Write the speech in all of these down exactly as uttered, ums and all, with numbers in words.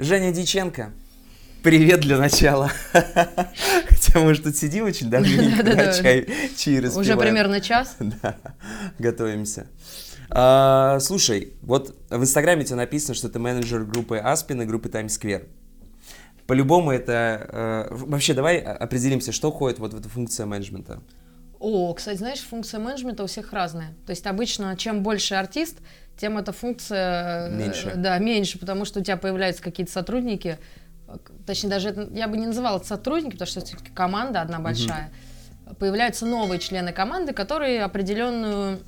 Женя Дьяченко, привет для начала. Хотя мы же тут сидим очень давненько, да, чай распиваем. Уже примерно час. Да, готовимся. А, слушай, вот в Инстаграме тебе написано, что ты менеджер группы Aspen и группы Times Square. По-любому это... Э, вообще, давай определимся, что входит вот в эту функцию менеджмента. О, кстати, знаешь, функция менеджмента у всех разная. То есть обычно чем больше артист, тем эта функция... Меньше. Да, меньше, потому что у тебя появляются какие-то сотрудники. Точнее, даже это, я бы не называла это сотрудники, потому что все-таки команда одна большая. Угу. Появляются новые члены команды, которые определенную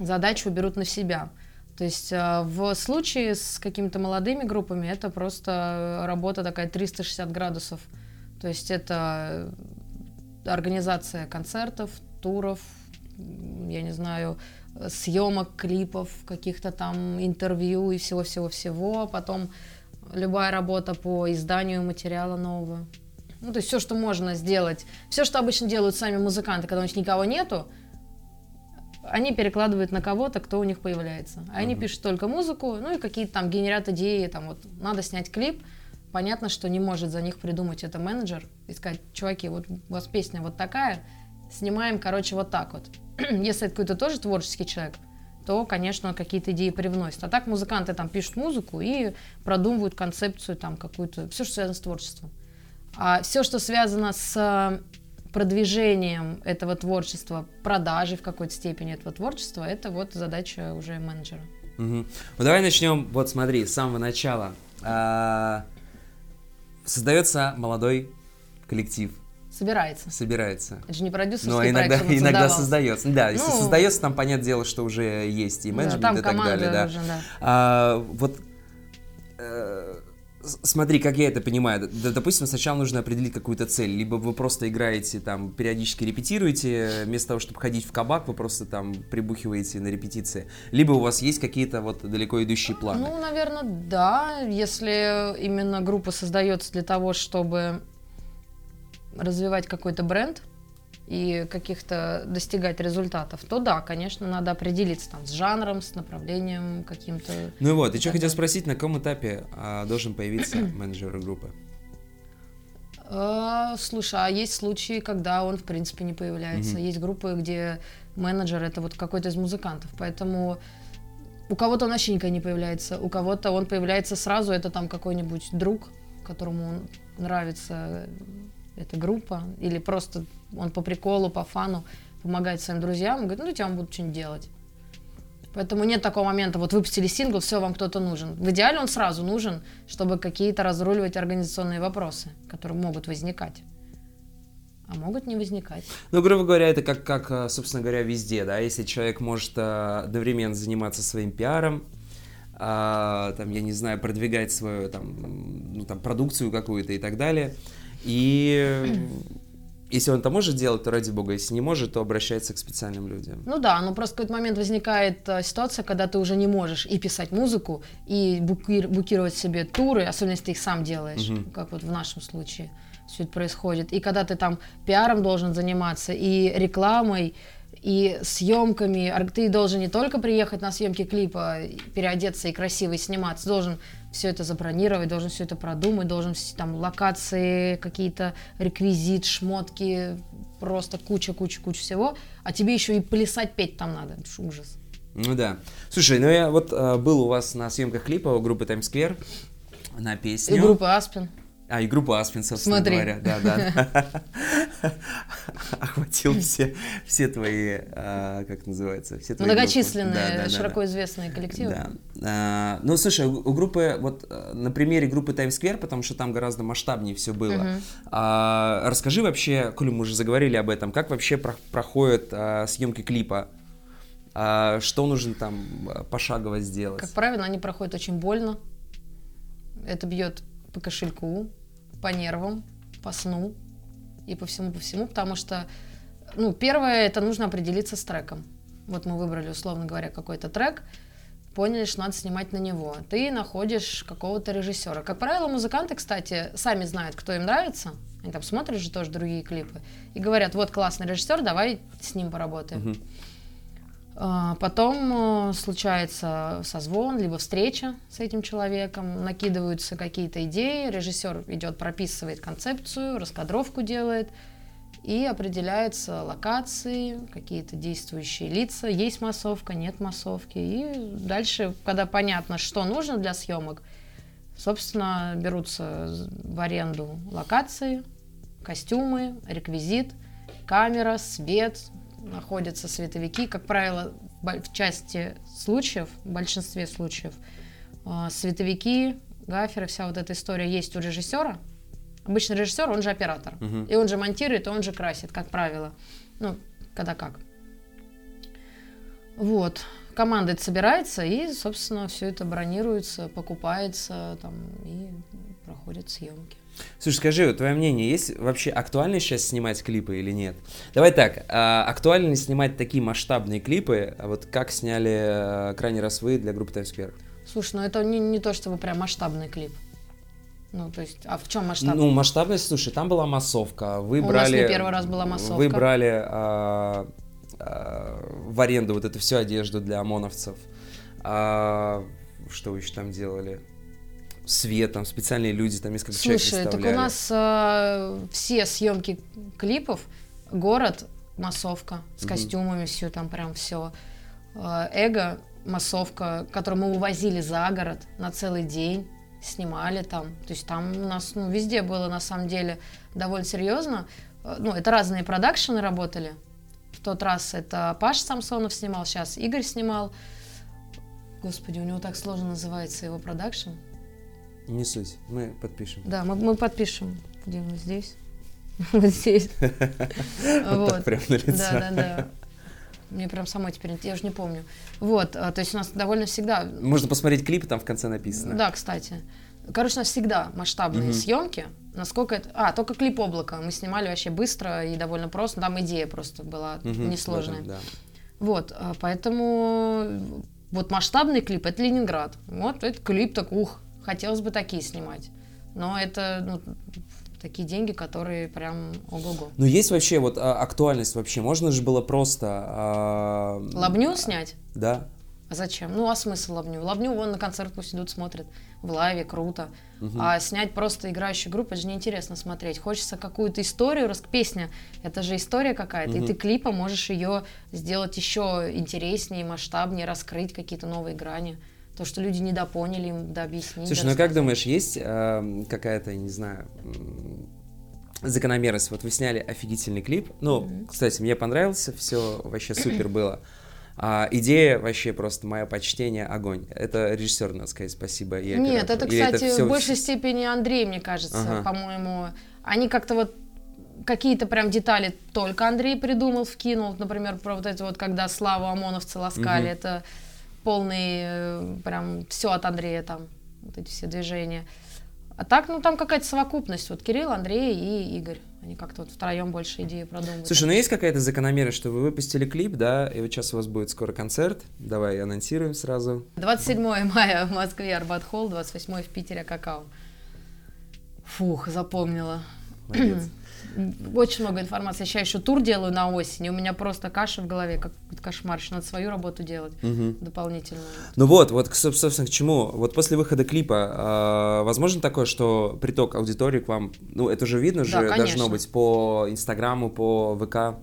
задачу берут на себя. То есть в случае с какими-то молодыми группами это просто работа такая триста шестьдесят градусов. То есть это организация концертов, туров, я не знаю, съемок, клипов, каких-то там интервью и всего-всего-всего. Потом любая работа по изданию материала нового. Ну, то есть все, что можно сделать. Все, что обычно делают сами музыканты, когда у них никого нету, они перекладывают на кого-то, кто у них появляется. А они mm-hmm. пишут только музыку, ну и какие-то там генерят идеи, там вот надо снять клип. Понятно, что не может за них придумать это менеджер и сказать: чуваки, вот у вас песня вот такая, снимаем, короче, вот так вот. Если это какой-то тоже творческий человек, то, конечно, какие-то идеи привносит. А так музыканты там пишут музыку и продумывают концепцию там какую-то, все, что связано с творчеством. А все, что связано с продвижением этого творчества, продажей в какой-то степени этого творчества, это вот задача уже менеджера. Угу. Ну давай начнем, вот смотри, с самого начала. А, создается молодой коллектив. Собирается. Собирается. Это же не продюсерский проект. Но иногда, иногда создается. Да, ну, если создается, там понятное дело, что уже есть и менеджмент, да, и так далее. Да. Уже, да. А, вот э, смотри, как я это понимаю. Допустим, сначала нужно определить какую-то цель. Либо вы просто играете, там, периодически репетируете, вместо того, чтобы ходить в кабак, вы просто там прибухиваете на репетиции. Либо у вас есть какие-то вот далеко идущие планы. Ну, наверное, да. Если именно группа создается для того, чтобы развивать какой-то бренд и каких-то достигать результатов, то да, конечно, надо определиться там с жанром, с направлением каким-то. Ну вот, и что хотел спросить, на каком этапе а, должен появиться менеджер группы? А, слушай, а есть случаи, когда он в принципе не появляется. Mm-hmm. Есть группы, где менеджер — это вот какой-то из музыкантов, поэтому у кого-то он вообще никогда не появляется, у кого-то он появляется сразу, это там какой-нибудь друг, которому он нравится эта группа, или просто он по приколу, по фану помогает своим друзьям, и говорит: ну, я вам буду что-нибудь делать. Поэтому нет такого момента: вот выпустили сингл, все, вам кто-то нужен. В идеале он сразу нужен, чтобы какие-то разруливать организационные вопросы, которые могут возникать, а могут не возникать. Ну, грубо говоря, это как, как собственно говоря, везде, да, если человек может одновременно заниматься своим пиаром, там, я не знаю, продвигать свою, там, ну, там, продукцию какую-то и так далее. И если он это может делать, то ради бога, если не может, то обращается к специальным людям. Ну да, но просто в какой-то момент возникает ситуация, когда ты уже не можешь и писать музыку, и буки- букировать себе туры, особенно если ты их сам делаешь, угу. как вот в нашем случае все это происходит. И когда ты там пиаром должен заниматься, и рекламой, и съемками, ты должен не только приехать на съемки клипа, переодеться и красиво и сниматься, должен все это забронировать, должен все это продумать, должен там локации, какие-то реквизит, шмотки, просто куча-куча-куча всего, а тебе еще и плясать, петь там надо, это же ужас. Ну да. Слушай, ну я вот э, был у вас на съемках клипа у группы Times Square на песню. И группы Aspen. А, и группу Aspen, собственно Смотри. говоря. Да, да. Охватил все, все твои, а, как называется, все твои многочисленные, да, да, широко да, известные коллективы. Да. А, ну, слушай, у, у группы, вот на примере группы Times Square, потому что там гораздо масштабнее все было. Угу. А, расскажи вообще, коли мы уже заговорили об этом, как вообще про- проходят а, съемки клипа? А, что нужно там пошагово сделать? Как правило, они проходят очень больно. Это бьет по кошельку, по нервам, по сну и по всему, по всему, потому что, ну, первое, это нужно определиться с треком. Вот мы выбрали, условно говоря, какой-то трек, поняли, что надо снимать на него. Ты находишь какого-то режиссера. Как правило, музыканты, кстати, сами знают, кто им нравится, они там смотрят же тоже другие клипы и говорят: вот классный режиссер, давай с ним поработаем. Угу. Потом случается созвон, либо встреча с этим человеком, накидываются какие-то идеи, режиссер идет, прописывает концепцию, раскадровку делает, и определяются локации, какие-то действующие лица, есть массовка, нет массовки. И дальше, когда понятно, что нужно для съемок, собственно, берутся в аренду локации, костюмы, реквизит, камера, свет, находятся световики. Как правило, в части случаев, в большинстве случаев, световики, гаферы, вся вот эта история есть у режиссера. Обычно режиссер, он же оператор. Uh-huh. И он же монтирует, и он же красит, как правило. Ну, когда как. Вот. Команда это собирается, и, собственно, все это бронируется, покупается там, и проходят съемки. Слушай, скажи, твое мнение, есть вообще актуально сейчас снимать клипы или нет? Давай так, актуально ли снимать такие масштабные клипы, а вот как сняли крайний раз вы для группы Times Square? Слушай, ну это не, не то, чтобы прям масштабный клип. Ну, то есть, а в чем масштабность? Ну, масштабность, слушай, там была массовка. Вы брали, у нас не первый раз была массовка. Вы брали а, а, в аренду вот эту всю одежду для ОМОНовцев. А, что вы еще там делали? Свет, там специальные люди, там несколько человек представляли. Слушай, так у нас а, все съемки клипов, город, массовка с костюмами, mm-hmm. все там прям все. Эго, массовка, которую мы увозили за город на целый день. Снимали там, то есть там у нас ну, везде было на самом деле довольно серьезно, ну это разные продакшены работали, в тот раз это Паша Самсонов снимал, сейчас Игорь снимал, господи, у него так сложно называется его продакшн. Не суть, мы подпишем. Да, мы, мы подпишем, где мы здесь, вот здесь. Вот так прям на лицо. Да, да, да. Мне прям самой теперь, я уже не помню. Вот, то есть у нас довольно всегда... Можно посмотреть клипы, там в конце написано. Да, кстати. Короче, у нас всегда масштабные mm-hmm. съемки. Насколько это... А, только клип «Облако» мы снимали вообще быстро и довольно просто. Там идея просто была mm-hmm. несложная. Mm-hmm, да. Вот, поэтому вот масштабный клип — это Ленинград. Вот этот клип так, ух, хотелось бы такие снимать. Но это... Ну, такие деньги, которые прям ого-го. Ну, есть вообще вот а, актуальность вообще? Можно же было просто... А... Лобню снять? Да. А зачем? Ну, а смысл лобню? Лобню вон на концерт пусть идут, смотрят. В лайве, круто. Угу. А снять просто играющую группу, это же неинтересно смотреть. Хочется какую-то историю, раз... песня, это же история какая-то. Угу. И ты клипом можешь ее сделать еще интереснее, масштабнее, раскрыть какие-то новые грани. То, что люди недопоняли, им дообъяснили. Слушай, ну как думаешь, есть э, какая-то, не знаю, закономерность? Вот вы сняли офигительный клип. Ну, mm-hmm. кстати, мне понравился, все вообще супер было. А, идея вообще просто, мое почтение, огонь. Это режиссер, надо сказать, спасибо. И Нет, это, кстати, это все... в большей степени Андрей, мне кажется, ага. по-моему. Они как-то вот какие-то прям детали только Андрей придумал, вкинул. Например, про вот это вот, когда славу ОМОНовцы ласкали, mm-hmm. это... полный, прям, все от Андрея там, вот эти все движения. А так, ну, там какая-то совокупность, вот Кирилл, Андрей и Игорь, они как-то вот втроем больше идеи продумывают. Слушай, ну есть какая-то закономерность, что вы выпустили клип, да, и вот сейчас у вас будет скоро концерт, давай анонсируем сразу. двадцать седьмого мая в Москве Арбат Холл, двадцать восьмого в Питере Какао. Фух, запомнила. Молодец. Очень много информации. Я сейчас еще тур делаю на осень, и у меня просто каша в голове, как кошмар, еще надо свою работу делать угу. дополнительно. Ну вот, вот, собственно, к чему? Вот после выхода клипа, э, возможно такое, что приток аудитории к вам, ну это же видно да, же, конечно. Должно быть по Инстаграму, по ВК?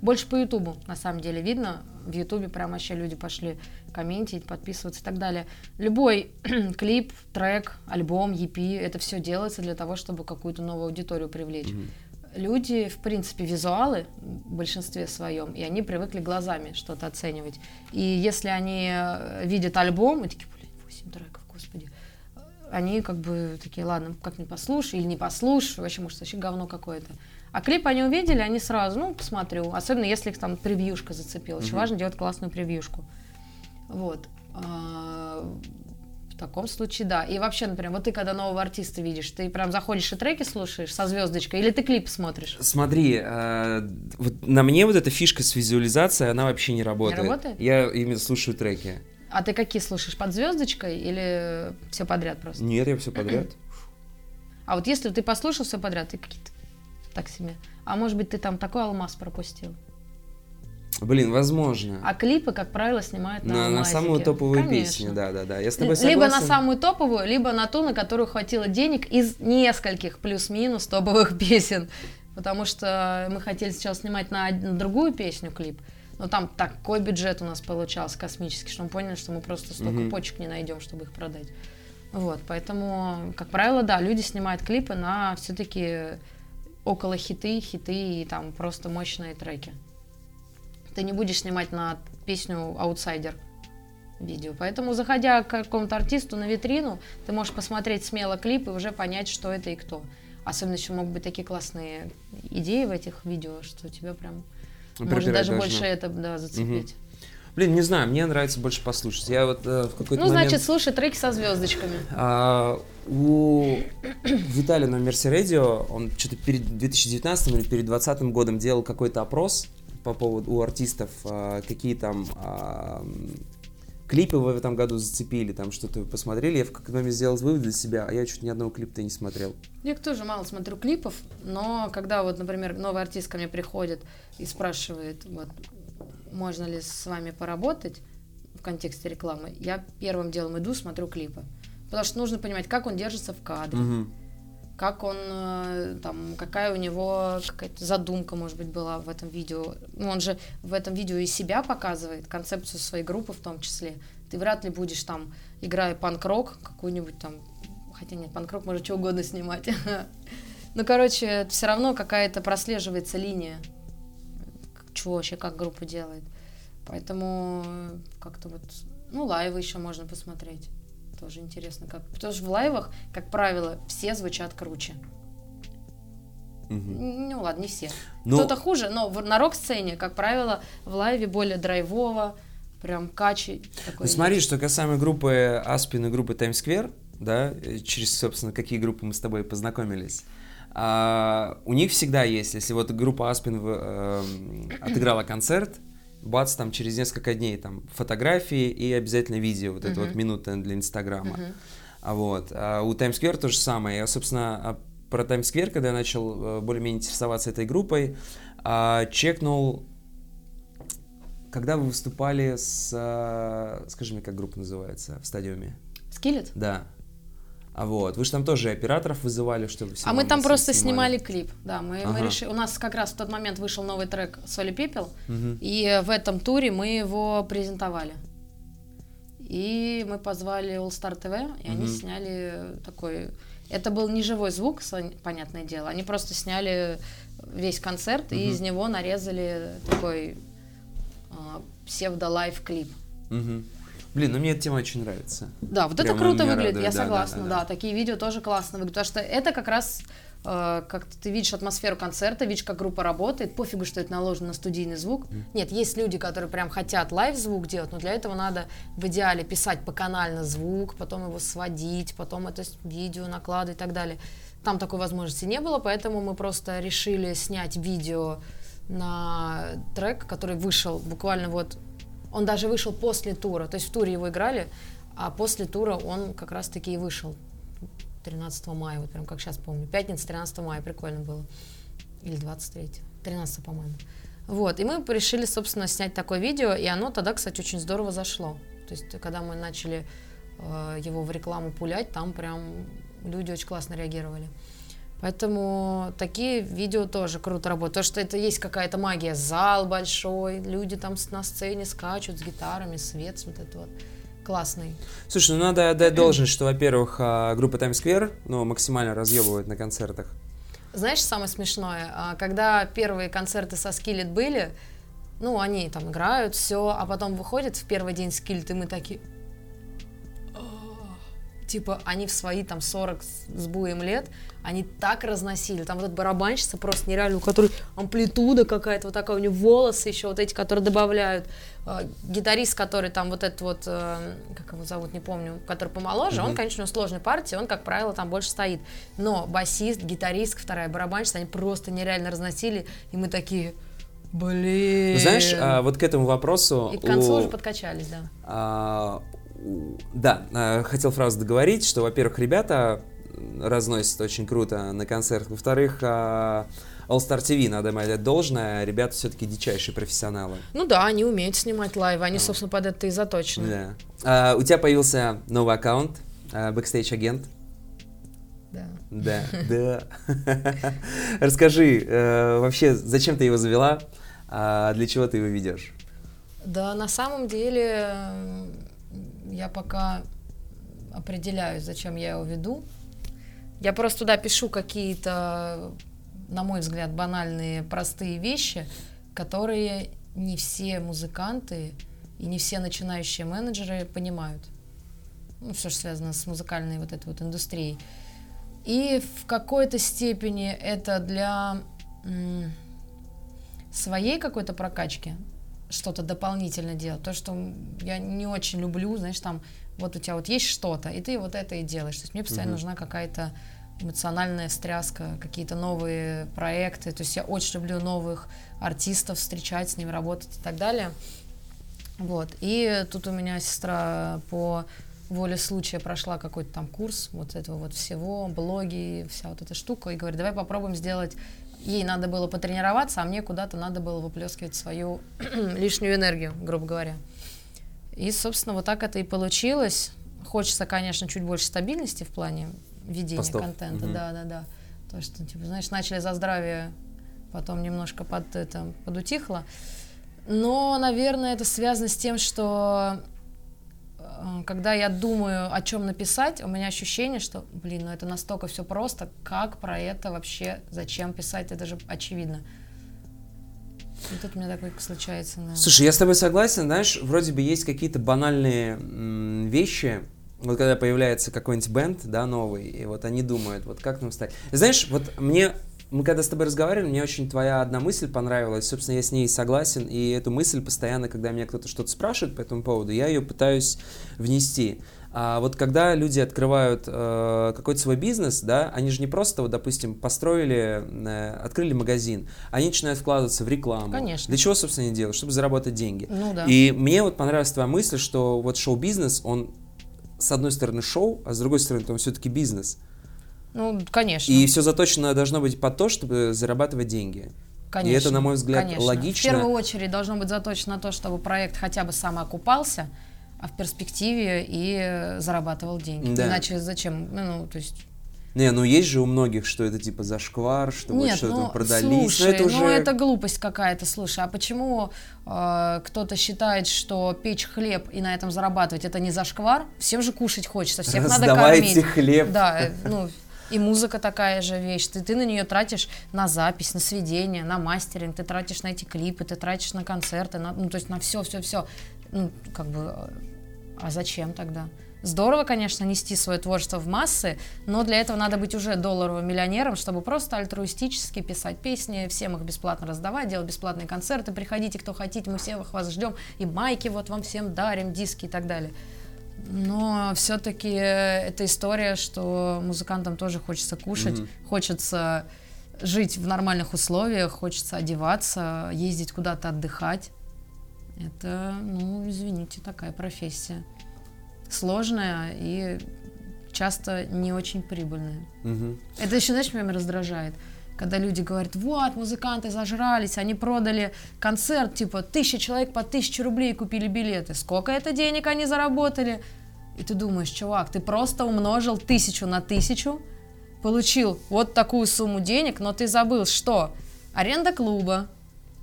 Больше по Ютубу, на самом деле, видно. В Ютубе прям вообще люди пошли комментить, подписываться и так далее. Любой клип, трек, альбом, и пи, это все делается для того, чтобы какую-то новую аудиторию привлечь. Угу. Люди, в принципе, визуалы в большинстве своем, и они привыкли глазами что-то оценивать. И если они видят альбом, и такие, блин, восемь треков, господи, они как бы такие, ладно, как не послушай или не послушай, вообще, может, вообще говно какое-то. А клип они увидели, они сразу, ну, посмотрю, особенно если их там превьюшка зацепила, угу. очень важно делать классную превьюшку. Вот. В таком случае, да. И вообще, например, вот ты когда нового артиста видишь, ты прям заходишь и треки слушаешь со звездочкой, или ты клип смотришь? Смотри, э, вот на мне вот эта фишка с визуализацией, она вообще не работает. Не работает? Я именно слушаю треки. А ты какие слушаешь, под звездочкой или все подряд просто? Нет, я все подряд. А вот если ты послушал все подряд, ты какие-то так себе. А может быть, ты там такой алмаз пропустил? Блин, возможно. А клипы, как правило, снимают на, на, на самую топовую песню, да-да-да. Я с тобой согласен. Либо на самую топовую, либо на ту, на которую хватило денег из нескольких плюс-минус топовых песен. Потому что мы хотели сейчас снимать на, на другую песню клип, но там такой бюджет у нас получался космический, что мы поняли, что мы просто столько mm-hmm. почек не найдем, чтобы их продать. Вот, поэтому, как правило, да, люди снимают клипы на все-таки около хиты, хиты и там просто мощные треки. Ты не будешь снимать на песню «Аутсайдер» видео. Поэтому, заходя к какому-то артисту на витрину, ты можешь посмотреть смело клип и уже понять, что это и кто. Особенно еще могут быть такие классные идеи в этих видео, что тебя прям может даже должно. больше это да, зацепить. Угу. Блин, не знаю, мне нравится больше послушать. Я вот э, в какой-то Ну, момент... значит, слушай треки со звездочками. А, у Виталия на Мерси Рэдио, он что-то перед две тысячи девятнадцатым или перед двадцатым годом делал какой-то опрос по поводу у артистов, э, какие там э, клипы вы в этом году зацепили, там что-то вы посмотрели. Я в какой-то момент сделал вывод для себя, а я чуть ни одного клипа-то не смотрел. Я тоже мало смотрю клипов, но когда вот, например, новый артист ко мне приходит и спрашивает, вот, можно ли с вами поработать в контексте рекламы, я первым делом иду, смотрю клипы. Потому что нужно понимать, как он держится в кадре, угу. как он, там, какая у него какая-то задумка, может быть, была в этом видео. Ну, он же в этом видео и себя показывает, концепцию своей группы в том числе. Ты вряд ли будешь там, играя панк-рок, какую-нибудь там, хотя нет, панк-рок можно что угодно снимать. Ну, короче, все равно какая-то прослеживается линия, чего вообще, как группа делает. Поэтому как-то вот, ну, лайвы еще можно посмотреть. Тоже интересно, как. Потому что в лайвах, как правило, все звучат круче. Угу. Ну, ладно, не все. Но... Кто-то хуже, но на рок-сцене, как правило, в лайве более драйвово, прям качи. Ну, смотри, что касаемо группы Aspen и группы Times Square, да, через, собственно, какие группы мы с тобой познакомились. А, у них всегда есть, если вот группа Aspen э, отыграла концерт, бац, там через несколько дней там фотографии и обязательно видео, вот uh-huh. это вот минута для Инстаграма. Uh-huh. А вот. А у Times Square то же самое. Я, собственно, про Times Square, когда я начал более-менее интересоваться этой группой, чекнул, когда вы выступали с, скажи мне, как группа называется, в стадиуме? Skillet? Да. А вот, вы же там тоже операторов вызывали, чтобы все. А мы там просто снимали, снимали клип, да, мы, ага. мы решили, у нас как раз в тот момент вышел новый трек «Соли Пепел», угу. и в этом туре мы его презентовали, и мы позвали All Star ти ви, и угу. они сняли такой, это был не живой звук, понятное дело, они просто сняли весь концерт, угу. и из него нарезали такой а, псевдо-лайв-клип. Угу. Блин, ну мне эта тема очень нравится. Да, вот прямо это круто выглядит, радует. Я да, согласна, да, да, да. да, такие видео тоже классно выглядят, потому что это как раз, э, как ты видишь атмосферу концерта, видишь, как группа работает, пофигу, что это наложено на студийный звук. Mm. Нет, есть люди, которые прям хотят лайв-звук делать, но для этого надо в идеале писать поканально звук, потом его сводить, потом это видео накладывать и так далее. Там такой возможности не было, поэтому мы просто решили снять видео на трек, который вышел буквально вот. Он даже вышел после тура, то есть в туре его играли, а после тура он как раз-таки и вышел тринадцатого мая, вот прям как сейчас помню. Пятница, тринадцатого мая, прикольно было. Или двадцать третьего, тринадцатого, по-моему. Вот, и мы решили, собственно, снять такое видео, и оно тогда, кстати, очень здорово зашло. То есть, когда мы начали э, его в рекламу пулять, там прям люди очень классно реагировали. Поэтому такие видео тоже круто работают. То, что это есть какая-то магия. Зал большой, люди там на сцене скачут с гитарами, свет, вот это вот. Классный. Слушай, ну надо отдать должное, что, во-первых, группа Times Square, ну, максимально разъебывает на концертах. Знаешь, самое смешное, когда первые концерты со Skillet были, ну, они там играют, все, а потом выходят в первый день Skillet, и мы такие... Типа, они в свои там сорок с буем лет, они так разносили. Там вот эта барабанщица просто нереально, у которой амплитуда какая-то, вот такая у нее волосы еще, вот эти, которые добавляют. Э, гитарист, который там вот этот вот, э, как его зовут, не помню, который помоложе, mm-hmm. он, конечно, у него сложной партии, он, как правило, там больше стоит. Но басист, гитарист, вторая барабанщица, они просто нереально разносили, и мы такие... Блин. Знаешь, а, вот к этому вопросу... И к концу у... уже подкачались, да. А... Да, хотел фразу договорить, что, во-первых, ребята разносят очень круто на концертах, во-вторых, All All Star ти ви, надо им отдать должное, ребята все-таки дичайшие профессионалы. Ну да, они умеют снимать лайвы, они, а. собственно, под это и заточены. Да. А, у тебя появился новый аккаунт, бэкстейдж-агент. Да. Да, да. Расскажи, вообще, зачем ты его завела, для чего ты его ведешь? Да, на самом деле, я пока определяюсь, зачем я его веду. Я просто туда пишу какие-то, на мой взгляд, банальные, простые вещи, которые не все музыканты и не все начинающие менеджеры понимают. Ну, все, что связано с музыкальной вот этой вот индустрией. И в какой-то степени это для м- своей какой-то прокачки что-то дополнительно делать. То, что я не очень люблю, знаешь, там, вот у тебя вот есть что-то, и ты вот это и делаешь. То есть мне постоянно mm-hmm. нужна какая-то эмоциональная встряска, какие-то новые проекты. То есть я очень люблю новых артистов встречать, с ними работать и так далее. Вот. И тут у меня сестра по воле случая прошла какой-то там курс вот этого вот всего, блоги, вся вот эта штука. И говорит, давай попробуем сделать. Ей надо было потренироваться, а мне куда-то надо было выплескивать свою лишнюю энергию, грубо говоря. И, собственно, вот так это и получилось. Хочется, конечно, чуть больше стабильности в плане ведения Постов. контента. Угу. Да, да, да. То, что, типа, знаешь, начали за здравие, потом немножко под это, подутихло. Но, наверное, это связано с тем, что когда я думаю, о чем написать, у меня ощущение, что, блин, ну это настолько все просто, как про это вообще, зачем писать, это же очевидно. И тут у меня такое случается. Наверное. Слушай, я с тобой согласен, знаешь, вроде бы есть какие-то банальные м- вещи, вот когда появляется какой-нибудь бэнд, да, новый, и вот они думают, вот как нам стать. Знаешь, вот мне, мы когда с тобой разговаривали, мне очень твоя одна мысль понравилась, собственно, я с ней согласен, и эту мысль постоянно, когда меня кто-то что-то спрашивает по этому поводу, я ее пытаюсь внести. А вот когда люди открывают э, какой-то свой бизнес, да, они же не просто, вот, допустим, построили, э, открыли магазин, они начинают вкладываться в рекламу. Конечно. Для чего, собственно, они делают? Чтобы заработать деньги. Ну, да. И мне вот понравилась твоя мысль, что вот шоу-бизнес, он с одной стороны шоу, а с другой стороны, он все-таки бизнес. Ну, конечно. И все заточено должно быть под то, чтобы зарабатывать деньги. Конечно. И это, на мой взгляд, конечно. логично. В первую очередь должно быть заточено на то, чтобы проект хотя бы самоокупался, а в перспективе и зарабатывал деньги. Да. Иначе зачем? Ну, то есть... Не, ну есть же у многих, что это типа зашквар, что Нет, вот что-то ну, продались. Слушай, но это уже... ну это глупость какая-то, слушай. А почему э, кто-то считает, что печь хлеб и на этом зарабатывать, это не зашквар? Всем же кушать хочется, всех надо кормить. Раздавайте хлеб. Да, ну... И музыка такая же вещь, ты, ты на нее тратишь на запись, на сведение, на мастеринг, ты тратишь на эти клипы, ты тратишь на концерты, на, ну то есть на все-все-все. Ну как бы, а зачем тогда? Здорово, конечно, нести свое творчество в массы, но для этого надо быть уже долларовым миллионером, чтобы просто альтруистически писать песни, всем их бесплатно раздавать, делать бесплатные концерты, приходите, кто хотите, мы всех вас ждем, и майки вот вам всем дарим, диски и так далее. Но все-таки это история, что музыкантам тоже хочется кушать, mm-hmm. хочется жить в нормальных условиях, хочется одеваться, ездить куда-то отдыхать. Это, ну, извините, такая профессия. Сложная и часто не очень прибыльная. Mm-hmm. Это еще, знаешь, меня раздражает. Когда люди говорят, вот, музыканты зажрались, они продали концерт, типа, тысяча человек по тысяче рублей купили билеты. Сколько это денег они заработали? И ты думаешь, чувак, ты просто умножил тысячу на тысячу, получил вот такую сумму денег, но ты забыл, что аренда клуба,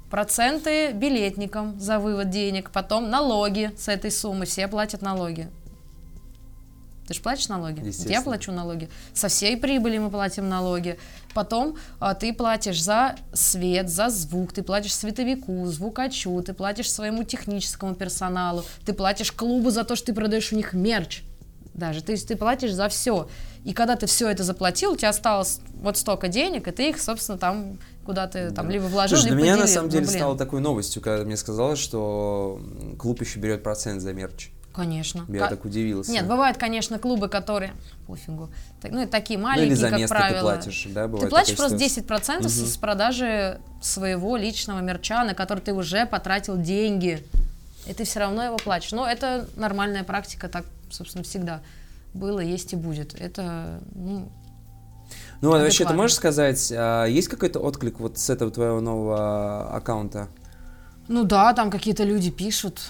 проценты билетникам за вывод денег, потом налоги с этой суммы, все платят налоги. Ты же платишь налоги? Я плачу налоги. Со всей прибыли мы платим налоги. Потом а, ты платишь за свет, за звук, ты платишь световику, звукачу, ты платишь своему техническому персоналу, ты платишь клубу за то, что ты продаешь у них мерч даже. То есть ты платишь за все. И когда ты все это заплатил, у тебя осталось вот столько денег, и ты их, собственно, там куда-то там да. либо вложил, Слушай, либо поделил. Для меня, поделил. на самом ну, деле, блин. стало такой новостью, когда мне сказали, что клуб еще берет процент за мерч. Конечно. Я К... так удивился. Нет, бывают, конечно, клубы, которые, пофигу, так, ну и такие маленькие, ну, как правило. Ты платишь, да, ты платишь просто десять процентов угу. с продажи своего личного мерча, на который ты уже потратил деньги, и ты все равно его платишь. Но это нормальная практика, так, собственно, всегда было, есть и будет. Это, ну... Ну, а вообще, ты можешь сказать, есть какой-то отклик вот с этого твоего нового аккаунта? Ну да, там какие-то люди пишут,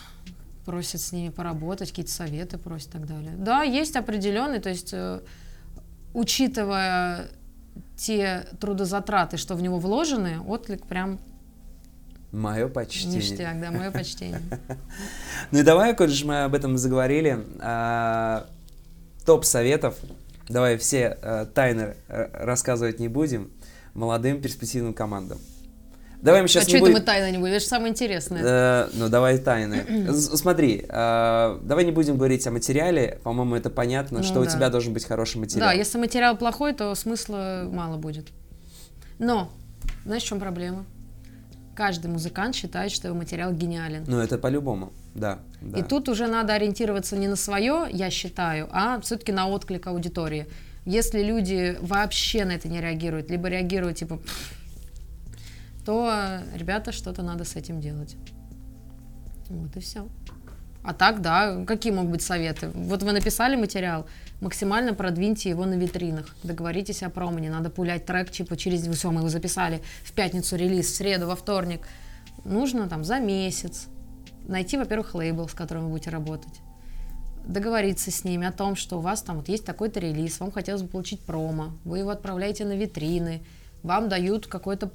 просят с ними поработать, какие-то советы просят и так далее. Да, есть определенный, то есть, учитывая те трудозатраты, что в него вложены, отклик прям... Мое почтение. Ништяк, да, мое почтение. Ну и давай, коль же мы об этом заговорили, топ советов, давай все тайны рассказывать не будем, молодым перспективным командам. Давай мы сейчас а не что будем... это мы тайны не будем? Это же самое интересное. Э, ну, давай тайны. Смотри, э, давай не будем говорить о материале. По-моему, это понятно, ну, что да. у тебя должен быть хороший материал. Да, если материал плохой, то смысла мало будет. Но, знаешь, в чем проблема? Каждый музыкант считает, что его материал гениален. Ну, это по-любому, да, да. И тут уже надо ориентироваться не на свое, я считаю, а все-таки на отклик аудитории. Если люди вообще на это не реагируют, либо реагируют типа... то, ребята, что-то надо с этим делать. Вот и все. А так, да, какие могут быть советы? Вот вы написали материал, максимально продвиньте его на витринах. Договоритесь о промо, не надо пулять трек, типа через... Все, мы его записали в пятницу релиз, в среду, во вторник. Нужно там за месяц найти, во-первых, лейбл, с которым вы будете работать. Договориться с ними о том, что у вас там вот есть такой-то релиз, вам хотелось бы получить промо, вы его отправляете на витрины, вам дают какой-то...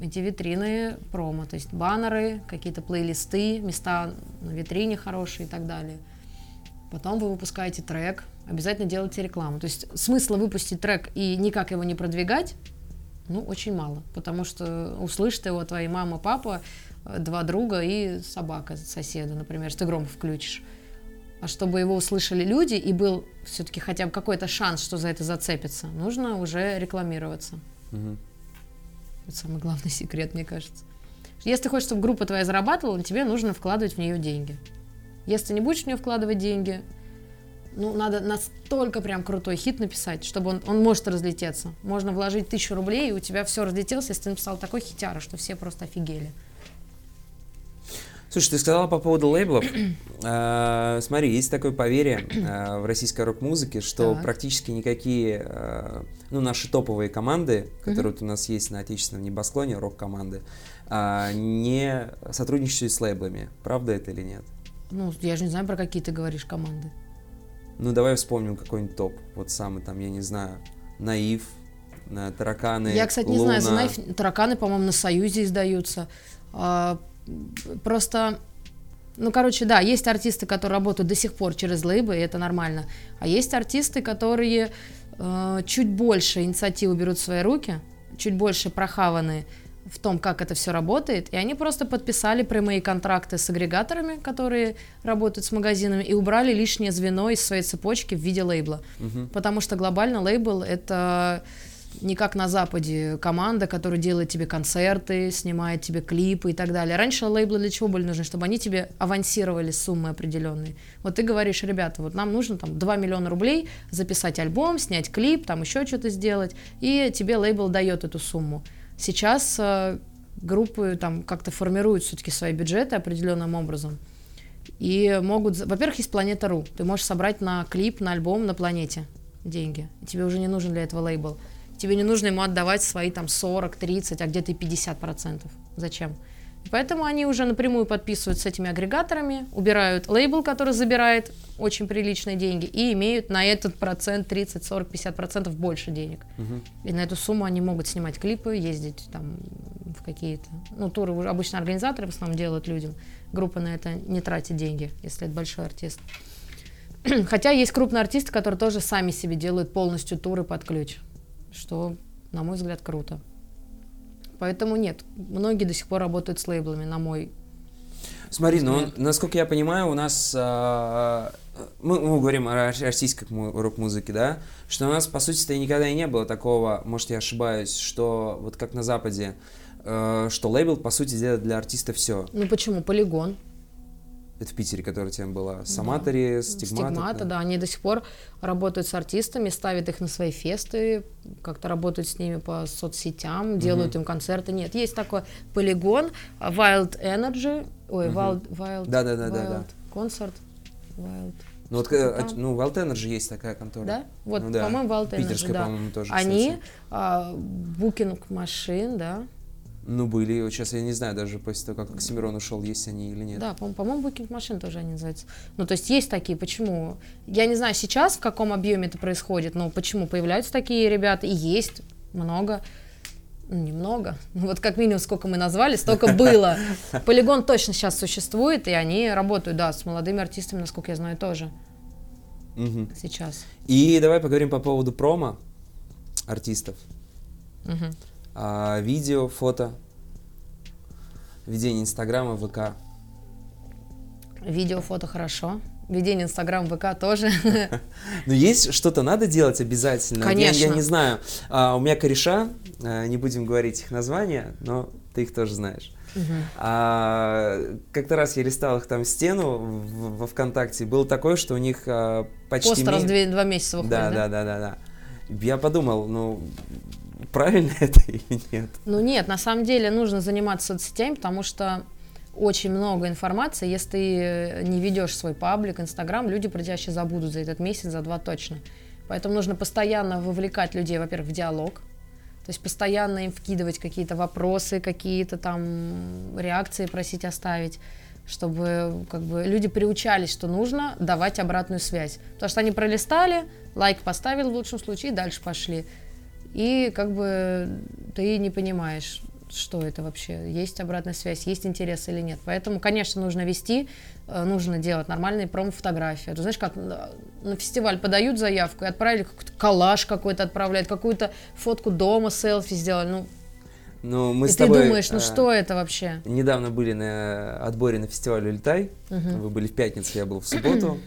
Эти витрины промо, то есть баннеры, какие-то плейлисты, места на витрине хорошие и так далее. Потом вы выпускаете трек, обязательно делайте рекламу. То есть смысла выпустить трек и никак его не продвигать, ну, очень мало. Потому что услышат его твои мама, папа, два друга и собака соседа, например, что ты громко включишь. А чтобы его услышали люди и был все-таки хотя бы какой-то шанс, что за это зацепится, нужно уже рекламироваться. Угу. Это самый главный секрет, мне кажется. Если ты хочешь, чтобы группа твоя зарабатывала, тебе нужно вкладывать в нее деньги. Если ты не будешь в нее вкладывать деньги, ну, надо настолько прям крутой хит написать, чтобы он, он может разлететься. Можно вложить тысячу рублей, и у тебя все разлетелось, если ты написал такой хитяра, что все просто офигели. Слушай, ты сказала по поводу лейблов. а, смотри, есть такое поверье а, в российской рок-музыке, что так. практически никакие, а, ну, наши топовые команды, которые вот у нас есть на отечественном небосклоне, рок-команды, а, не сотрудничают с лейблами. Правда это или нет? Ну, я же не знаю, про какие ты говоришь команды. Ну, давай вспомним какой-нибудь топ. Вот самый там, я не знаю, Наив, на Тараканы, Я, кстати, не Луна. знаю, за Наив, Тараканы, по-моему, на Союзе издаются. Просто, ну, короче, да, есть артисты, которые работают до сих пор через лейбы, и это нормально. А есть артисты, которые э, чуть больше инициативу берут в свои руки, чуть больше прохаваны в том, как это все работает, и они просто подписали прямые контракты с агрегаторами, которые работают с магазинами, и убрали лишнее звено из своей цепочки в виде лейбла. Угу. Потому что глобально лейбл — это... Не как на Западе команда, которая делает тебе концерты, снимает тебе клипы и так далее. Раньше лейблы для чего были нужны? Чтобы они тебе авансировали суммы определенные. Вот ты говоришь, ребята, вот нам нужно там два миллиона рублей записать альбом, снять клип, там еще что-то сделать, и тебе лейбл дает эту сумму. Сейчас э, группы там как-то формируют все-таки свои бюджеты определенным образом. И могут... Во-первых, есть Планета.ру. Ты можешь собрать на клип, на альбом, на Планете деньги. Тебе уже не нужен для этого лейбл. Тебе не нужно ему отдавать свои там сорок, тридцать, а где-то и пятьдесят процентов. Зачем? И поэтому они уже напрямую подписывают с этими агрегаторами, убирают лейбл, который забирает очень приличные деньги, и имеют на этот процент тридцать, сорок, пятьдесят процентов больше денег. Угу. И на эту сумму они могут снимать клипы, ездить там в какие-то... Ну, туры обычно организаторы в основном делают людям. Группа на это не тратит деньги, если это большой артист. Хотя есть крупные артисты, которые тоже сами себе делают полностью туры под ключ. Что, на мой взгляд, круто. Поэтому нет, многие до сих пор работают с лейблами, на мой Смотри, взгляд. Ну, насколько я понимаю, у нас, э, мы, мы говорим о российской рок-музыке, да, что у нас, по сути-то, никогда и не было такого, может, я ошибаюсь, что вот как на Западе, э, что лейбл, по сути, делает для артиста все. Ну, почему? Полигон. Это в Питере, которая тем была. Саматори, да. Стигмата. Стигмата, да. да. Они до сих пор работают с артистами, ставят их на свои фесты, как-то работают с ними по соцсетям, mm-hmm. делают им концерты. Нет, есть такой Полигон, Wild Energy, ой, mm-hmm. Wild... Wild, да, да, да, Wild да, да. Concert. Wild Ну, вот, ну, Wild Energy есть такая контора. Да? Вот, ну, да. По-моему, Wild Energy, питерская, да. По-моему, тоже, они, а, Booking Machine, да. Ну, были, вот сейчас я не знаю, даже после того, как Оксимирон ушел, есть они или нет. Да, по-моему, Booking Machine тоже они называются. Ну, то есть есть такие, почему? Я не знаю сейчас, в каком объеме это происходит, но почему появляются такие ребята, и есть много... Немного. Вот как минимум, сколько мы назвали, столько было. Полигон точно сейчас существует, и они работают, да, с молодыми артистами, насколько я знаю, тоже. Угу. Сейчас. И давай поговорим по поводу промо артистов. Угу. А, видео, фото, ведение Инстаграма, ВК. Видео, фото хорошо. Ведение Инстаграм, ВК тоже. Ну, есть что-то надо делать обязательно. Конечно. Я, я не знаю. А, у меня кореша, а, не будем говорить их названия, но ты их тоже знаешь. Угу. А, как-то раз я листал их там стену в, во ВКонтакте. Было такое, что у них а, почти... Пост ми... раз в два месяца выходит, да, да? Да, да, да, да. Я подумал, ну... Правильно это или нет? Ну нет, на самом деле нужно заниматься соцсетями, потому что очень много информации. Если ты не ведешь свой паблик, Инстаграм, люди про тебя сейчас забудут за этот месяц, за два точно. Поэтому нужно постоянно вовлекать людей, во-первых, в диалог, то есть постоянно им вкидывать какие-то вопросы, какие-то там реакции просить оставить, чтобы как бы люди приучались, что нужно давать обратную связь. Потому что они пролистали, лайк поставил в лучшем случае и дальше пошли. И как бы ты не понимаешь, что это вообще, есть обратная связь, есть интерес или нет. Поэтому, конечно, нужно вести, нужно делать нормальные промо-фотографии. Ты знаешь, как на фестиваль подают заявку и отправили какой-то коллаж какой-то, отправляют какую-то фотку дома, селфи сделали, ну... Ну, мы и с ты тобой, думаешь, ну а, что это вообще? Недавно были на отборе на фестиваль «Улетай», угу. Вы были в пятницу, я был в субботу.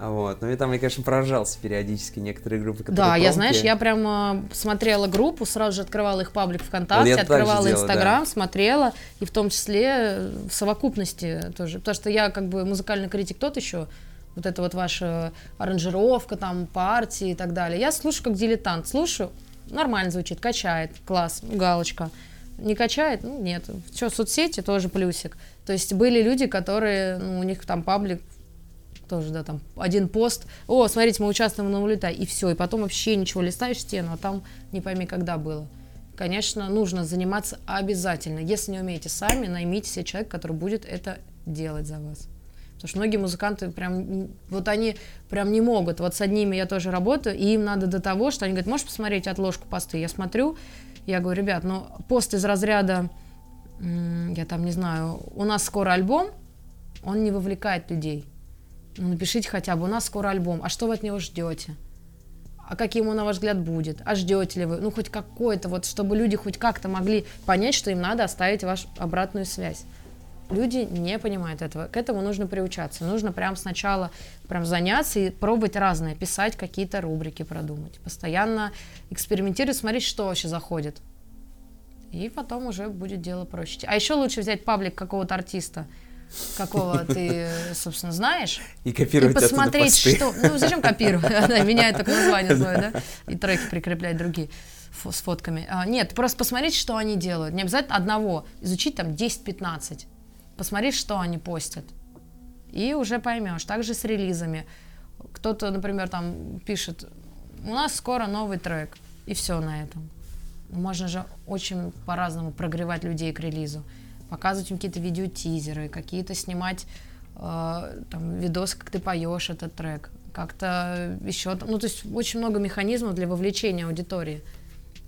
Вот. Ну и там я, конечно, проржался периодически некоторые группы, которые... Да, промки. Я, знаешь, я прямо смотрела группу, сразу же открывала их паблик ВКонтакте, вот открывала Инстаграм, да. Смотрела, и в том числе в совокупности тоже. Потому что я как бы музыкальный критик тот еще, вот это вот ваша аранжировка, там, партии и так далее. Я слушаю как дилетант, слушаю, нормально звучит, качает, класс, галочка. Не качает? Ну, нет. Все, соцсети тоже плюсик. То есть были люди, которые, ну, у них там паблик... Тоже, да, там один пост. О, смотрите, мы участвуем на «Улетай», и все. И потом вообще ничего, листаешь стену, а там не пойми, когда было. Конечно, нужно заниматься обязательно. Если не умеете сами, наймите себе человека, который будет это делать за вас. Потому что многие музыканты прям, вот они прям не могут. Вот с одними я тоже работаю, и им надо до того, что они говорят, можешь посмотреть отложку посты? Я смотрю, я говорю, ребят, ну пост из разряда, я там не знаю, у нас скоро альбом, он не вовлекает людей. Ну, напишите хотя бы, у нас скоро альбом, а что вы от него ждете? А каким он, на ваш взгляд, будет? А ждете ли вы? Ну, хоть какой-то, вот, чтобы люди хоть как-то могли понять, что им надо оставить вашу обратную связь. Люди не понимают этого. К этому нужно приучаться. Нужно прям сначала прям заняться и пробовать разное, писать какие-то рубрики, продумать. Постоянно экспериментировать, смотреть, что вообще заходит. И потом уже будет дело проще. А еще лучше взять паблик какого-то артиста, какого ты, собственно, знаешь, и, копировать и посмотреть, что... Ну, зачем копирую? Меняю только название свое, да? И треки прикреплять другие с фотками. А, нет, просто посмотреть, что они делают. Не обязательно одного. Изучить там десять-пятнадцать. Посмотри, что они постят. И уже поймешь. Также с релизами. Кто-то, например, там пишет, у нас скоро новый трек. И все на этом. Можно же очень по-разному прогревать людей к релизу. Показывать им какие-то видеотизеры, какие-то снимать э, там, видосы, как ты поешь этот трек, как-то еще... Ну, то есть очень много механизмов для вовлечения аудитории.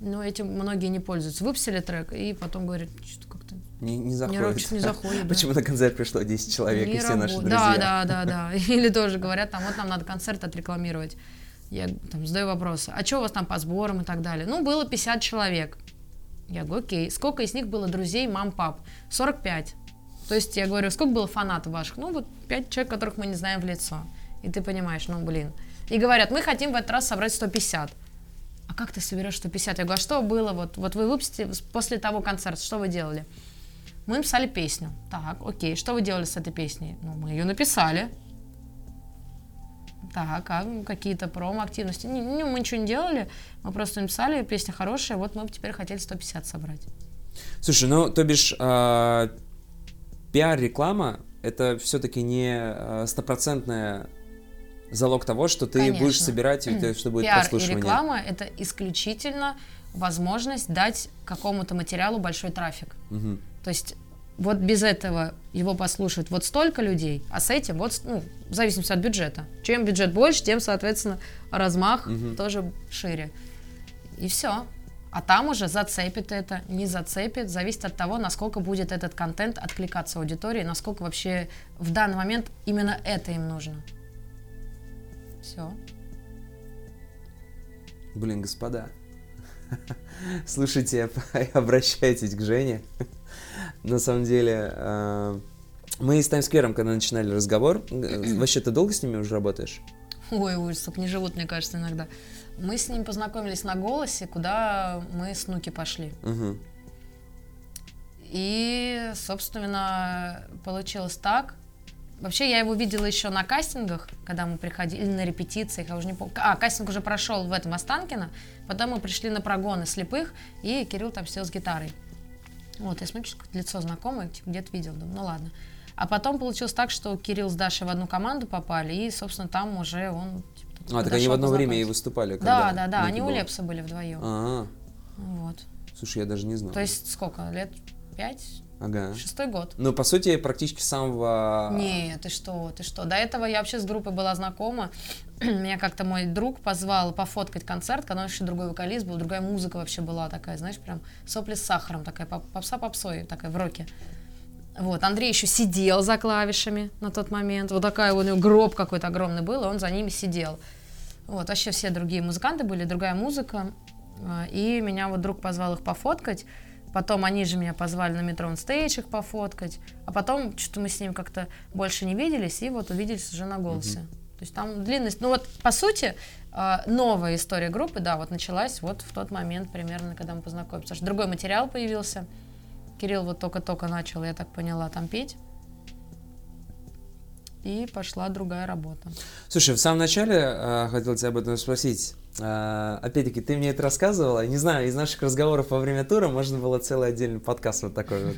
Но этим многие не пользуются. Выпустили трек, и потом говорят, что как-то... Не, не заходит. Не, не заходит, да. Почему на концерт пришло десять человек, не и все рабо... наши друзья? Да, да, да, да. Или тоже говорят, там, вот нам надо концерт отрекламировать. Я там задаю вопросы, а что у вас там по сборам и так далее? Ну, было пятьдесят человек. Я говорю, окей, сколько из них было друзей, мам, пап? сорок пять. То есть я говорю, сколько было фанатов ваших? Ну, вот пять человек, которых мы не знаем в лицо. И ты понимаешь, ну, блин. И говорят, мы хотим в этот раз собрать сто пятьдесят. А как ты соберешь сто пятьдесят? Я говорю, а что было? Вот, вот вы выпустили после того концерта, что вы делали? Мы написали песню. Так, окей, что вы делали с этой песней? Ну, мы ее написали. Так, а какие-то промо-активности? Ну, мы ничего не делали, мы просто написали, песня хорошая, вот мы бы теперь хотели сто пятьдесят собрать. Слушай, ну, то бишь, э, пиар-реклама — это все-таки не стопроцентная залог того, что ты Конечно. будешь собирать, и ты, что будет пиар прослушивание. Пиар и реклама — это исключительно возможность дать какому-то материалу большой трафик. Угу. То есть вот без этого его послушают вот столько людей, а с этим вот, ну, в зависимости от бюджета. Чем бюджет больше, тем, соответственно, размах угу. тоже шире. И все. А там уже зацепит это, не зацепит, зависит от того, насколько будет этот контент откликаться аудитории, насколько вообще в данный момент именно это им нужно. Все. Блин, господа, слушайте, обращайтесь к Жене. На самом деле, мы с Times Square, когда начинали разговор, вообще ты долго с ними уже работаешь? Ой, ой, чтоб не живут, мне кажется, иногда. Мы с ним познакомились на «Голосе», куда мы с Нуки пошли. Угу. И, собственно, получилось так. Вообще, я его видела еще на кастингах, когда мы приходили, или на репетициях, я уже не помню. А, кастинг уже прошел в этом Останкино, потом мы пришли на прогоны слепых, и Кирилл там сидел с гитарой. Вот, я смотрю, что лицо знакомое, типа, где-то видел, думаю, ну ладно. А потом получилось так, что Кирилл с Дашей в одну команду попали, и, собственно, там уже он... А, так они в одно время и выступали? Когда да, да, да, они было... у Лепса были вдвоем. А-а-а. Вот. Слушай, я даже не знал. То есть сколько, лет пять? Ага. Шестой год. Ну, по сути, практически с самого... Не, ты что, ты что. До этого я вообще с группой была знакома. Меня как-то мой друг позвал пофоткать концерт, когда он еще другой вокалист был, другая музыка вообще была такая, знаешь, прям сопли с сахаром, такая попса-попсой, такая в роке. Вот, Андрей еще сидел за клавишами на тот момент. Вот такая у него гроб какой-то огромный был, и он за ними сидел. Вот, вообще все другие музыканты были, другая музыка. И меня вот друг позвал их пофоткать. Потом они же меня позвали на метро онстейдж их пофоткать. А потом что-то мы с ним как-то больше не виделись, и вот увиделись уже на «Голосе». Mm-hmm. То есть там длинность... Ну вот, по сути, новая история группы, да, вот началась вот в тот момент примерно, когда мы познакомились. Потому что другой материал появился. Кирилл вот только-только начал, я так поняла, там петь. И пошла другая работа. Слушай, в самом начале э, хотел тебя об этом спросить. Э, опять-таки, ты мне это рассказывала. Не знаю, из наших разговоров во время тура можно было целый отдельный подкаст вот такой вот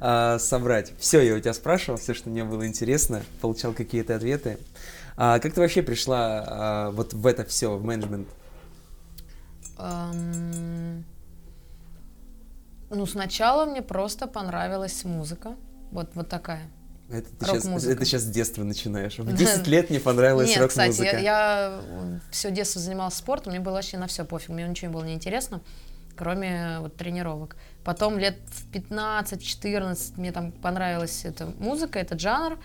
э, собрать. Все, я у тебя спрашивал, все, что мне было интересно, получал какие-то ответы. А как ты вообще пришла э, вот в это все, в менеджмент? Um, ну, сначала мне просто понравилась музыка. Вот, вот такая. Это ты, сейчас, это ты сейчас с детства начинаешь. В десять лет мне понравилась рок-музыка. Нет, кстати, я, я все детство занималась спортом, мне было вообще на все пофиг, мне ничего не было неинтересно, кроме вот тренировок. Потом лет в пятнадцать-четырнадцать мне там понравилась эта музыка, этот жанр,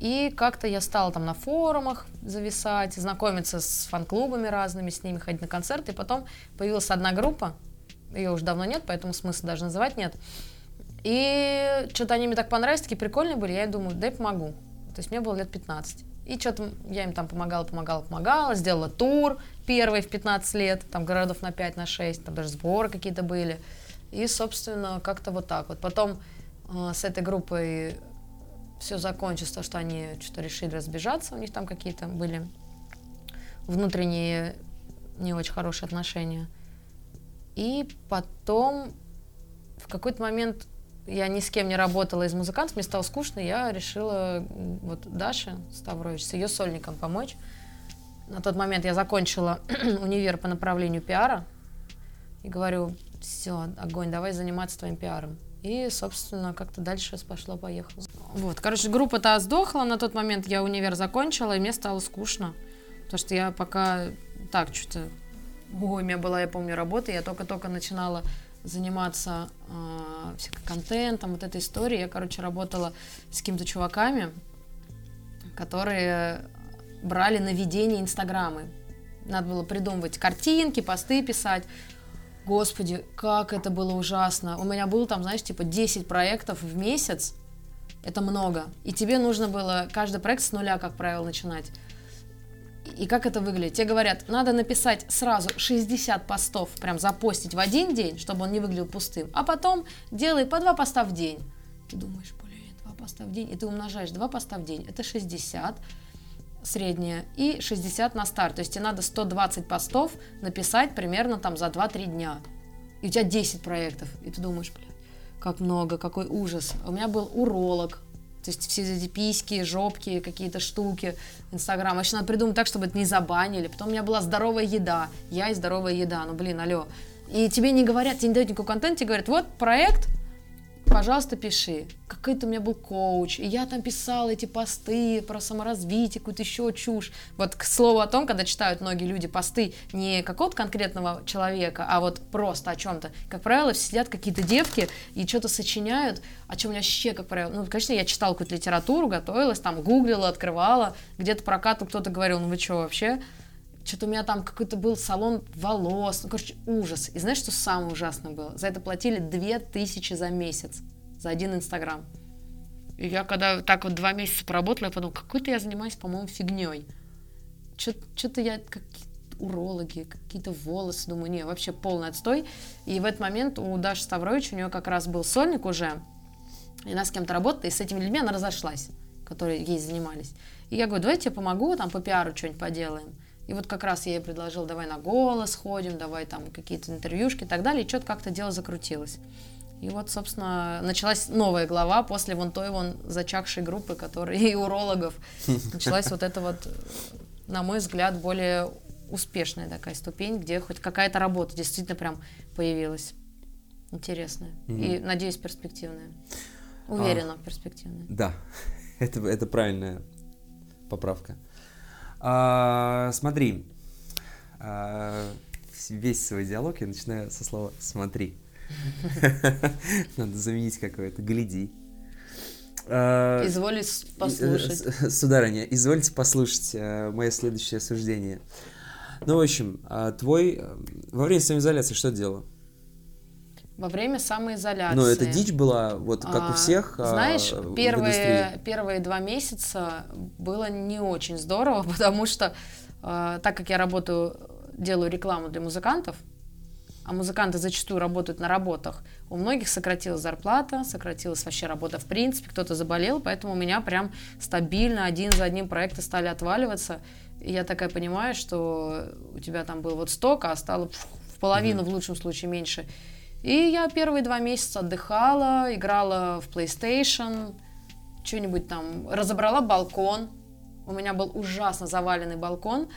и как-то я стала там на форумах зависать, знакомиться с фан-клубами разными, с ними ходить на концерты, и потом появилась одна группа, ее уже давно нет, поэтому смысла даже называть нет. И что-то они мне так понравились, такие прикольные были, я думаю, дай помогу. То есть мне было лет пятнадцать. И что-то я им там помогала, помогала, помогала, сделала тур первый в пятнадцать лет, там городов на пять, на шесть, там даже сборы какие-то были. И, собственно, как-то вот так вот. Потом э, с этой группой все закончилось, то, что они что-то решили разбежаться, у них там какие-то были внутренние не очень хорошие отношения. И потом в какой-то момент... Я ни с кем не работала из музыкантов, мне стало скучно, я решила вот Даше Ставрович с ее сольником помочь. На тот момент я закончила универ по направлению пиара и говорю, все, огонь, давай заниматься твоим пиаром. И, собственно, как-то дальше пошло-поехало. Вот, короче, группа-то сдохла, на тот момент я универ закончила, и мне стало скучно, потому что я пока так что-то... Ой, у меня была, я помню, работа, я только-только начинала... заниматься э, всяким контентом, вот этой историей. Я, короче, работала с какими-то чуваками, которые брали на ведение инстаграмы. Надо было придумывать картинки, посты писать. Господи, как это было ужасно. У меня было там, знаешь, типа десять проектов в месяц. Это много. И тебе нужно было каждый проект с нуля, как правило, начинать. И как это выглядит? Тебе говорят, надо написать сразу шестьдесят постов, прям запостить в один день, чтобы он не выглядел пустым, а потом делай по два поста в день. Ты думаешь, блин, два поста в день, и ты умножаешь два поста в день, это шестьдесят средняя и шестьдесят на старт, то есть тебе надо сто двадцать постов написать примерно там за два-три дня, и у тебя десять проектов, и ты думаешь, блин, как много, какой ужас. У меня был уролог, То есть все эти письки, жопки, какие-то штуки, Инстаграм. Вообще надо придумать так, чтобы это не забанили. Потом у меня была здоровая еда. Я и здоровая еда. Ну, блин, алло. И тебе не говорят, тебе не дают никакой контент, тебе говорят, вот проект, пожалуйста, пиши. Какой-то у меня был коуч. И я там писала эти посты про саморазвитие, какую-то еще чушь. Вот к слову о том, когда читают многие люди посты не какого-то конкретного человека, а вот просто о чем-то. Как правило, сидят какие-то девки и что-то сочиняют, о чем у меня вообще, как правило... Ну, конечно, я читала какую-то литературу, готовилась, там, гуглила, открывала. Где-то прокату кто-то говорил, ну вы что вообще... Что-то у меня там какой-то был салон волос. Ну, короче, ужас. И знаешь, что самое ужасное было? За это платили две тысячи за месяц. За один Инстаграм. И я когда так вот два месяца поработала, я подумала, какой-то я занимаюсь, по-моему, фигней. Что-то я... Какие-то урологи, какие-то волосы. Думаю, не, вообще полный отстой. И в этот момент у Даши Ставрович, у нее как раз был сольник уже. И она с кем-то работала. И с этими людьми она разошлась, которые ей занимались. И я говорю, давай я тебе помогу, там по пиару что-нибудь поделаем. И вот как раз я ей предложила, давай на голос ходим, давай там какие-то интервьюшки и так далее. И что-то как-то дело закрутилось. И вот, собственно, началась новая глава после вон той вон зачахшей группы, которые и урологов. Началась вот эта вот, на мой взгляд, более успешная такая ступень, где хоть какая-то работа действительно прям появилась. Интересная. Mm-hmm. И, надеюсь, перспективная. Уверена, а, перспективная. Да, это, это правильная поправка. А, смотри, а, весь свой диалог я начинаю со слова «смотри». Надо заменить какое-то «гляди». А, изволите послушать. Сударыня, извольте послушать мое следующее суждение. Ну, в общем, твой... Во время самоизоляции что делал? Во время самоизоляции. Но это дичь была, вот как а, у всех. Знаешь, а, первые, первые два месяца было не очень здорово, потому что а, так как я работаю, делаю рекламу для музыкантов, а музыканты зачастую работают на работах, у многих сократилась зарплата, сократилась вообще работа в принципе, кто-то заболел, поэтому у меня прям стабильно один за одним проекты стали отваливаться. И я такая понимаю, что у тебя там было вот столько, а стало в половину, mm-hmm. в лучшем случае меньше. И я первые два месяца отдыхала, играла в PlayStation, что-нибудь там, разобрала балкон. У меня был ужасно заваленный балкон.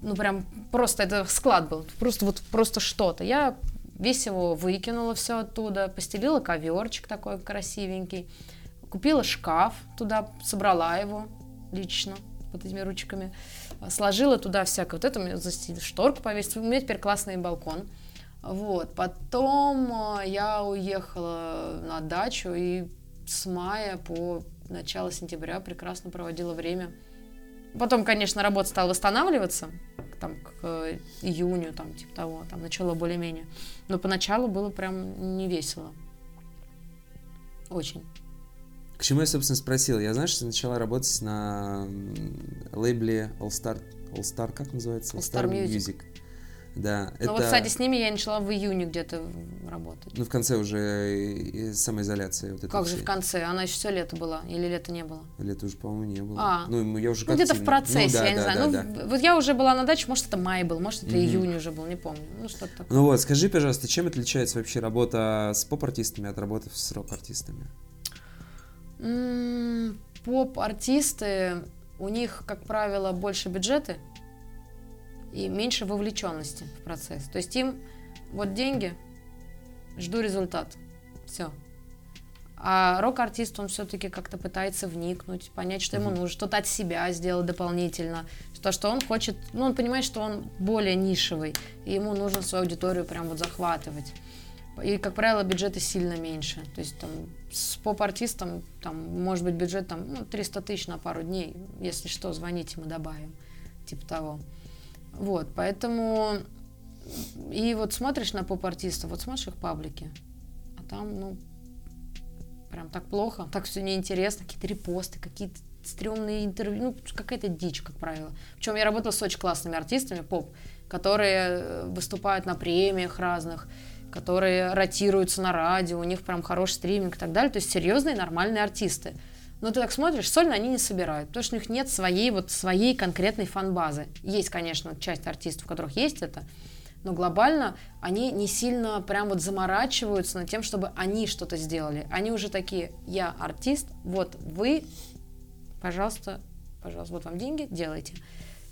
Ну, прям просто это склад был. Просто вот просто что-то. Я весь его выкинула все оттуда, постелила коверчик такой красивенький, купила шкаф туда, собрала его лично под этими ручками, сложила туда всякое. Вот это у меня застелила, шторку повесила. У меня теперь классный балкон. Вот, потом я уехала на дачу и с мая по начало сентября прекрасно проводила время. Потом, конечно, работа стала восстанавливаться, там, к июню, там, типа того, там, начало более-менее. Но поначалу было прям не весело. Очень. К чему я, собственно, спросила? Я, знаешь, начала работать на лейбле All Star, All Star, как называется? All Star Music. Да, ну это... вот, кстати, с ними я начала в июне где-то работать. Ну, в конце уже самоизоляция. Вот как же всей. В конце? Она еще все лето была? Или лето не было? Лето уже, по-моему, не было. А. Ну, я уже ну где-то в процессе, ну, да, я да, не да, знаю. Да, ну, да. Вот я уже была на даче, может, это май был, может, это mm-hmm. июнь уже был, не помню. Ну, что-то такое. Ну вот, скажи, пожалуйста, чем отличается вообще работа с поп-артистами от работы с рок-артистами? М-м, поп-артисты, у них, как правило, больше бюджеты. И меньше вовлеченности в процесс. То есть им вот деньги, жду результат, все. А рок-артист, он все-таки как-то пытается вникнуть, понять, что ему нужно, что-то от себя сделать дополнительно, то, что он хочет, ну, он понимает, что он более нишевый, и ему нужно свою аудиторию прям вот захватывать. И, как правило, бюджеты сильно меньше. То есть там с поп-артистом, там, может быть, бюджет там, ну, триста тысяч на пару дней, если что, звоните, мы добавим, типа того. Вот, поэтому, и вот смотришь на поп-артистов, вот смотришь их паблики, а там, ну, прям так плохо, так все неинтересно, какие-то репосты, какие-то стрёмные интервью, ну, какая-то дичь, как правило. Причем я работала с очень классными артистами, поп, которые выступают на премиях разных, которые ротируются на радио, у них прям хороший стриминг и так далее, то есть серьезные нормальные артисты. Но ты так смотришь, сольно они не собирают, потому что у них нет своей, вот, своей конкретной фан-базы. Есть, конечно, часть артистов, у которых есть это, но глобально они не сильно прям вот заморачиваются над тем, чтобы они что-то сделали. Они уже такие: я артист, вот вы, пожалуйста, пожалуйста, вот вам деньги, делайте.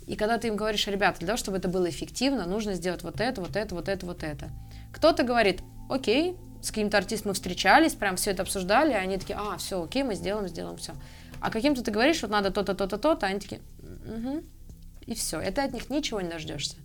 И когда ты им говоришь: ребята, для того, чтобы это было эффективно, нужно сделать вот это, вот это, вот это, вот это. Кто-то говорит: окей, с каким-то артистом мы встречались, прям все это обсуждали, и они такие: а, все, окей, мы сделаем, сделаем, все. А каким-то ты говоришь: вот надо то-то, то-то, то-то, а они такие: угу. И все. Это от них ничего не дождешься.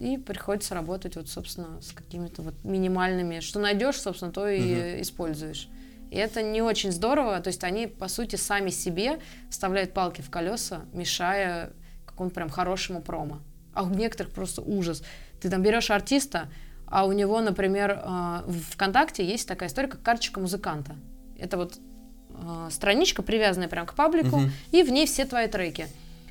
И приходится работать вот, собственно, с какими-то вот минимальными, что найдешь, собственно, то и угу. используешь. И это не очень здорово, то есть они, по сути, сами себе вставляют палки в колеса, мешая какому-то прям хорошему промо. А у некоторых просто ужас. Ты там берешь артиста, а у него, например, в ВКонтакте есть такая история, как карточка музыканта. Это вот страничка, привязанная прям к паблику, угу. и в ней все твои треки.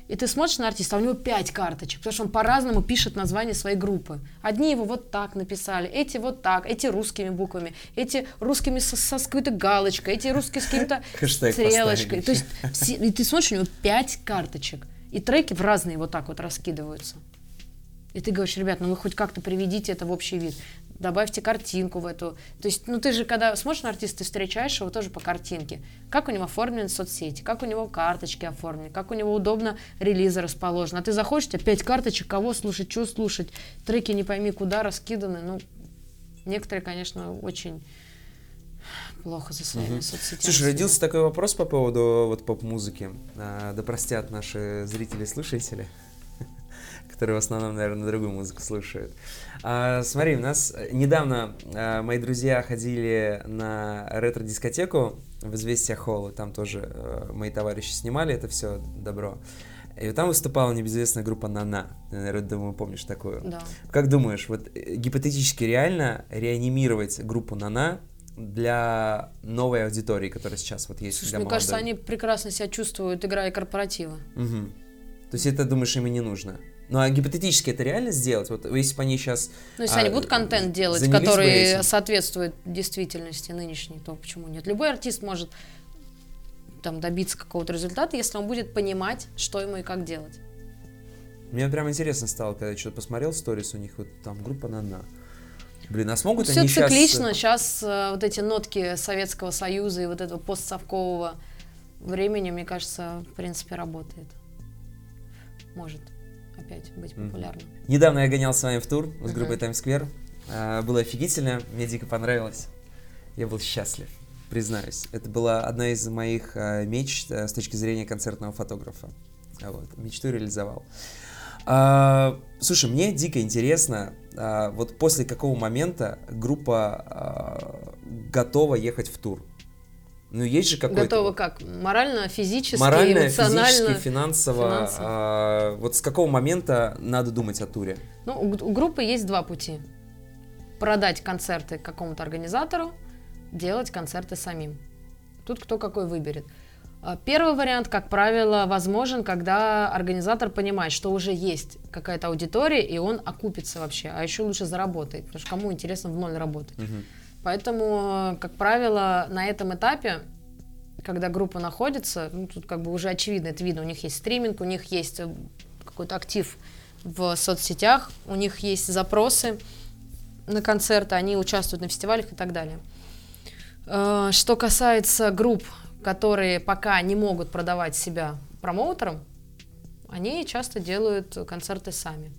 И ты смотришь на артиста, а у него пять карточек, потому что он по-разному пишет название своей группы. Одни его вот так написали, эти вот так, эти русскими буквами, эти русскими со, со какой-то галочкой, эти русские с каким-то стрелочкой. То есть все, и ты смотришь, у него пять карточек, и треки в разные вот так вот раскидываются. И ты говоришь: ребят, ну вы хоть как-то приведите это в общий вид, добавьте картинку в эту. То есть, ну ты же, когда смотришь на артиста, ты встречаешь его тоже по картинке. Как у него оформлены соцсети, как у него карточки оформлены, как у него удобно релизы расположены. А ты заходишь, у тебя пять карточек, кого слушать, что слушать, треки не пойми куда раскиданы. Ну, некоторые, конечно, очень плохо за своими угу. соцсетями. Слушай, родился такой вопрос по поводу вот, поп-музыки. А, да простят наши зрители и слушатели, которые в основном, наверное, другую музыку слушают. А, смотри, у нас недавно а, мои друзья ходили на ретро-дискотеку в Известиях холла, там тоже а, мои товарищи снимали это все добро. И вот там выступала небезызвестная группа Нана. Ты, наверное, думаю, помнишь такую. Да. Как думаешь, вот гипотетически реально реанимировать группу Нана для новой аудитории, которая сейчас вот есть? Слушай, мне молодой? Кажется, они прекрасно себя чувствуют, играя корпоративы. Угу. То есть это, думаешь, им и не нужно? Ну, а гипотетически это реально сделать? Вот если бы они сейчас... Ну, если а, они будут контент делать, который соответствует действительности нынешней, то почему нет? Любой артист может там добиться какого-то результата, если он будет понимать, что ему и как делать. Мне прям интересно стало, когда я что-то посмотрел сторис у них, вот там группа «Нана». Блин, а смогут ну, они сейчас... Все циклично, сейчас, сейчас вот эти нотки Советского Союза и вот этого постсовкового времени, мне кажется, в принципе, работает. Может опять быть популярным. Mm-hmm. Недавно я гонял с вами в тур с группой uh-huh. Times Square. А, было офигительно, мне дико понравилось. Я был счастлив, признаюсь. Это была одна из моих а, мечт а, с точки зрения концертного фотографа. А вот, мечту реализовал. А, слушай, мне дико интересно, а, вот после какого момента группа а, готова ехать в тур? Ну, есть же какой-то... Готово как? Морально, физически, морально, эмоционально? Морально, физически, финансово. финансово. А, вот с какого момента надо думать о туре? Ну, у, у группы есть два пути. Продать концерты какому-то организатору, делать концерты самим. Тут кто какой выберет. Первый вариант, как правило, возможен, когда организатор понимает, что уже есть какая-то аудитория, и он окупится вообще, а еще лучше заработает, потому что кому интересно в ноль работать. Угу. Поэтому, как правило, на этом этапе, когда группа находится, ну, тут как бы уже очевидно, это видно, у них есть стриминг, у них есть какой-то актив в соцсетях, у них есть запросы на концерты, они участвуют на фестивалях и так далее. Что касается групп, которые пока не могут продавать себя промоутерам, они часто делают концерты сами.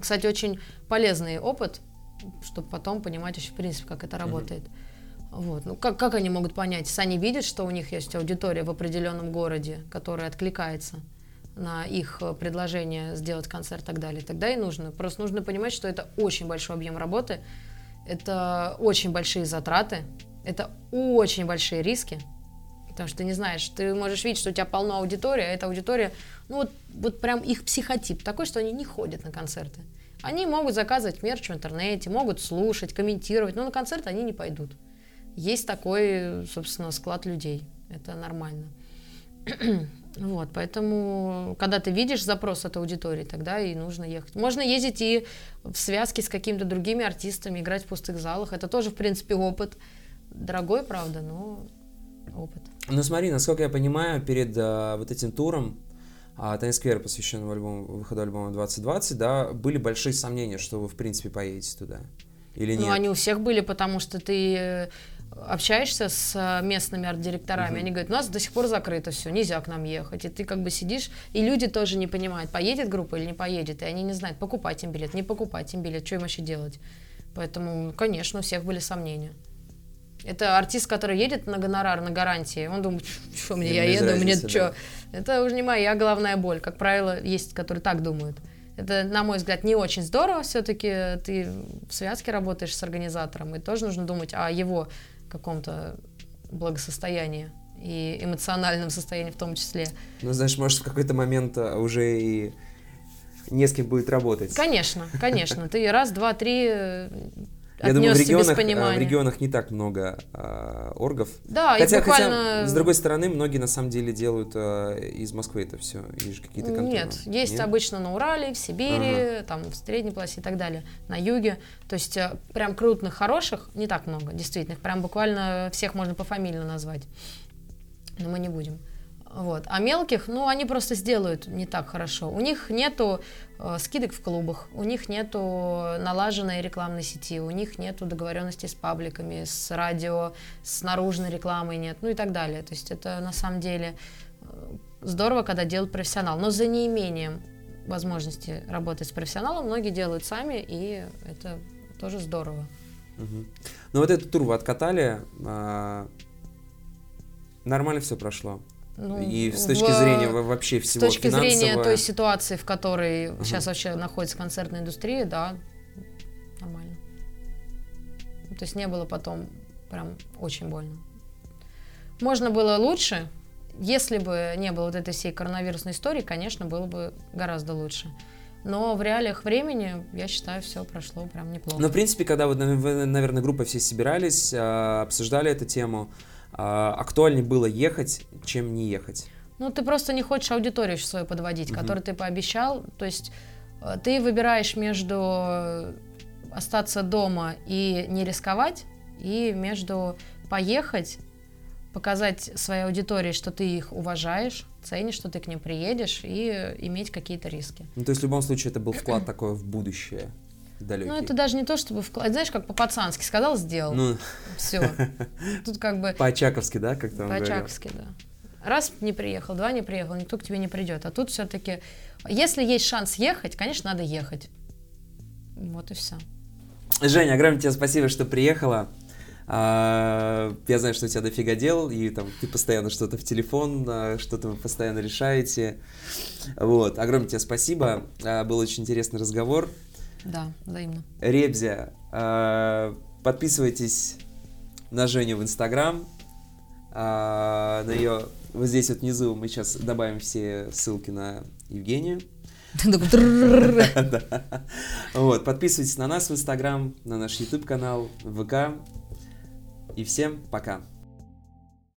Кстати, очень полезный опыт, чтобы потом понимать вообще в принципе, как это работает. Mm-hmm. Вот. Ну, как, как они могут понять? Если они видят, что у них есть аудитория в определенном городе, которая откликается на их предложение сделать концерт и так далее, тогда и нужно. Просто нужно понимать, что это очень большой объем работы, это очень большие затраты, это очень большие риски, потому что ты не знаешь, ты можешь видеть, что у тебя полно аудитории, а эта аудитория, ну вот, вот прям их психотип такой, что они не ходят на концерты. Они могут заказывать мерч в интернете, могут слушать, комментировать, но на концерт они не пойдут. Есть такой, собственно, склад людей. Это нормально. Вот, поэтому, когда ты видишь запрос от аудитории, тогда и нужно ехать. Можно ездить и в связке с какими-то другими артистами, играть в пустых залах. Это тоже, в принципе, опыт. Дорогой, правда, но опыт. Ну смотри, насколько я понимаю, перед э, вот этим туром Times Square, посвященного альбому, выходу альбома двадцать двадцать, да, были большие сомнения, что вы, в принципе, поедете туда или нет? Ну, они у всех были, потому что ты общаешься с местными арт-директорами, угу. Они говорят, у нас до сих пор закрыто все, нельзя к нам ехать, и ты как бы сидишь, и люди тоже не понимают, поедет группа или не поедет, и они не знают, покупать им билет, не покупать им билет, что им еще делать. Поэтому, конечно, у всех были сомнения. Это артист, который едет на гонорар, на гарантии, он думает, что мне, я еду, мне что. Это уже не моя головная боль, как правило, есть, которые так думают. Это, на мой взгляд, не очень здорово, все-таки ты в связке работаешь с организатором, и тоже нужно думать о его каком-то благосостоянии и эмоциональном состоянии в том числе. Ну, знаешь, может, в какой-то момент уже и не с кем будет работать. Конечно, конечно. Ты раз, два, три... Я думаю, в регионах, в регионах не так много э, оргов. Да, хотя, и буквально... хотя, с другой стороны, многие на самом деле делают э, из Москвы это все, или же какие-то контуры. Нет, есть Нет? обычно на Урале, в Сибири, ага. там, в средней полосе и так далее, на юге. То есть прям крутых, хороших не так много, действительно. Прям буквально всех можно по фамилии назвать, но мы не будем. Вот. А мелких, ну, они просто сделают не так хорошо. У них нету э, скидок в клубах, у них нету налаженной рекламной сети, у них нету договоренности с пабликами, с радио, с наружной рекламой нет, ну и так далее. То есть это на самом деле здорово, когда делают профессионал. Но за неимением возможности работать с профессионалом многие делают сами, и это тоже здорово. Угу. Ну вот этот тур вы откатали, э, нормально все прошло? Ну, и с точки в, зрения вообще всего финансового... С точки финансового... зрения той ситуации, в которой uh-huh. сейчас вообще находится концертная индустрия, да, нормально. То есть не было потом прям очень больно. Можно было лучше, если бы не было вот этой всей коронавирусной истории, конечно, было бы гораздо лучше. Но в реалиях времени, я считаю, все прошло прям неплохо. Но, в принципе, когда вы, наверное, группой все собирались, обсуждали эту тему... актуальнее было ехать, чем не ехать? Ну, ты просто не хочешь аудиторию свою подводить, угу. которую ты пообещал. То есть ты выбираешь между остаться дома и не рисковать, и между поехать, показать своей аудитории, что ты их уважаешь, ценишь, что ты к ним приедешь, и иметь какие-то риски. Ну, то есть в любом случае это был вклад такой в будущее. Далекий. Ну, это даже не то, чтобы вклад... Знаешь, как по-пацански сказал, сделал. Ну. Все. Тут как бы... По-очаковски, да? Как там По-очаковски, говорил? Да. Раз не приехал, два не приехал, никто к тебе не придет. А тут все-таки, если есть шанс ехать, конечно, надо ехать. Вот и все. Женя, огромное тебе спасибо, что приехала. Я знаю, что у тебя дофига дел, и там ты постоянно что-то в телефон, что-то вы постоянно решаете. Вот. Огромное тебе спасибо. Был очень интересный разговор. Да, взаимно. Ребзя, подписывайтесь на Женю в Инстаграм, на ее, вот здесь вот внизу мы сейчас добавим все ссылки на Евгению. Вот, подписывайтесь на нас в Инстаграм, на наш YouTube канал, ВК, и всем пока.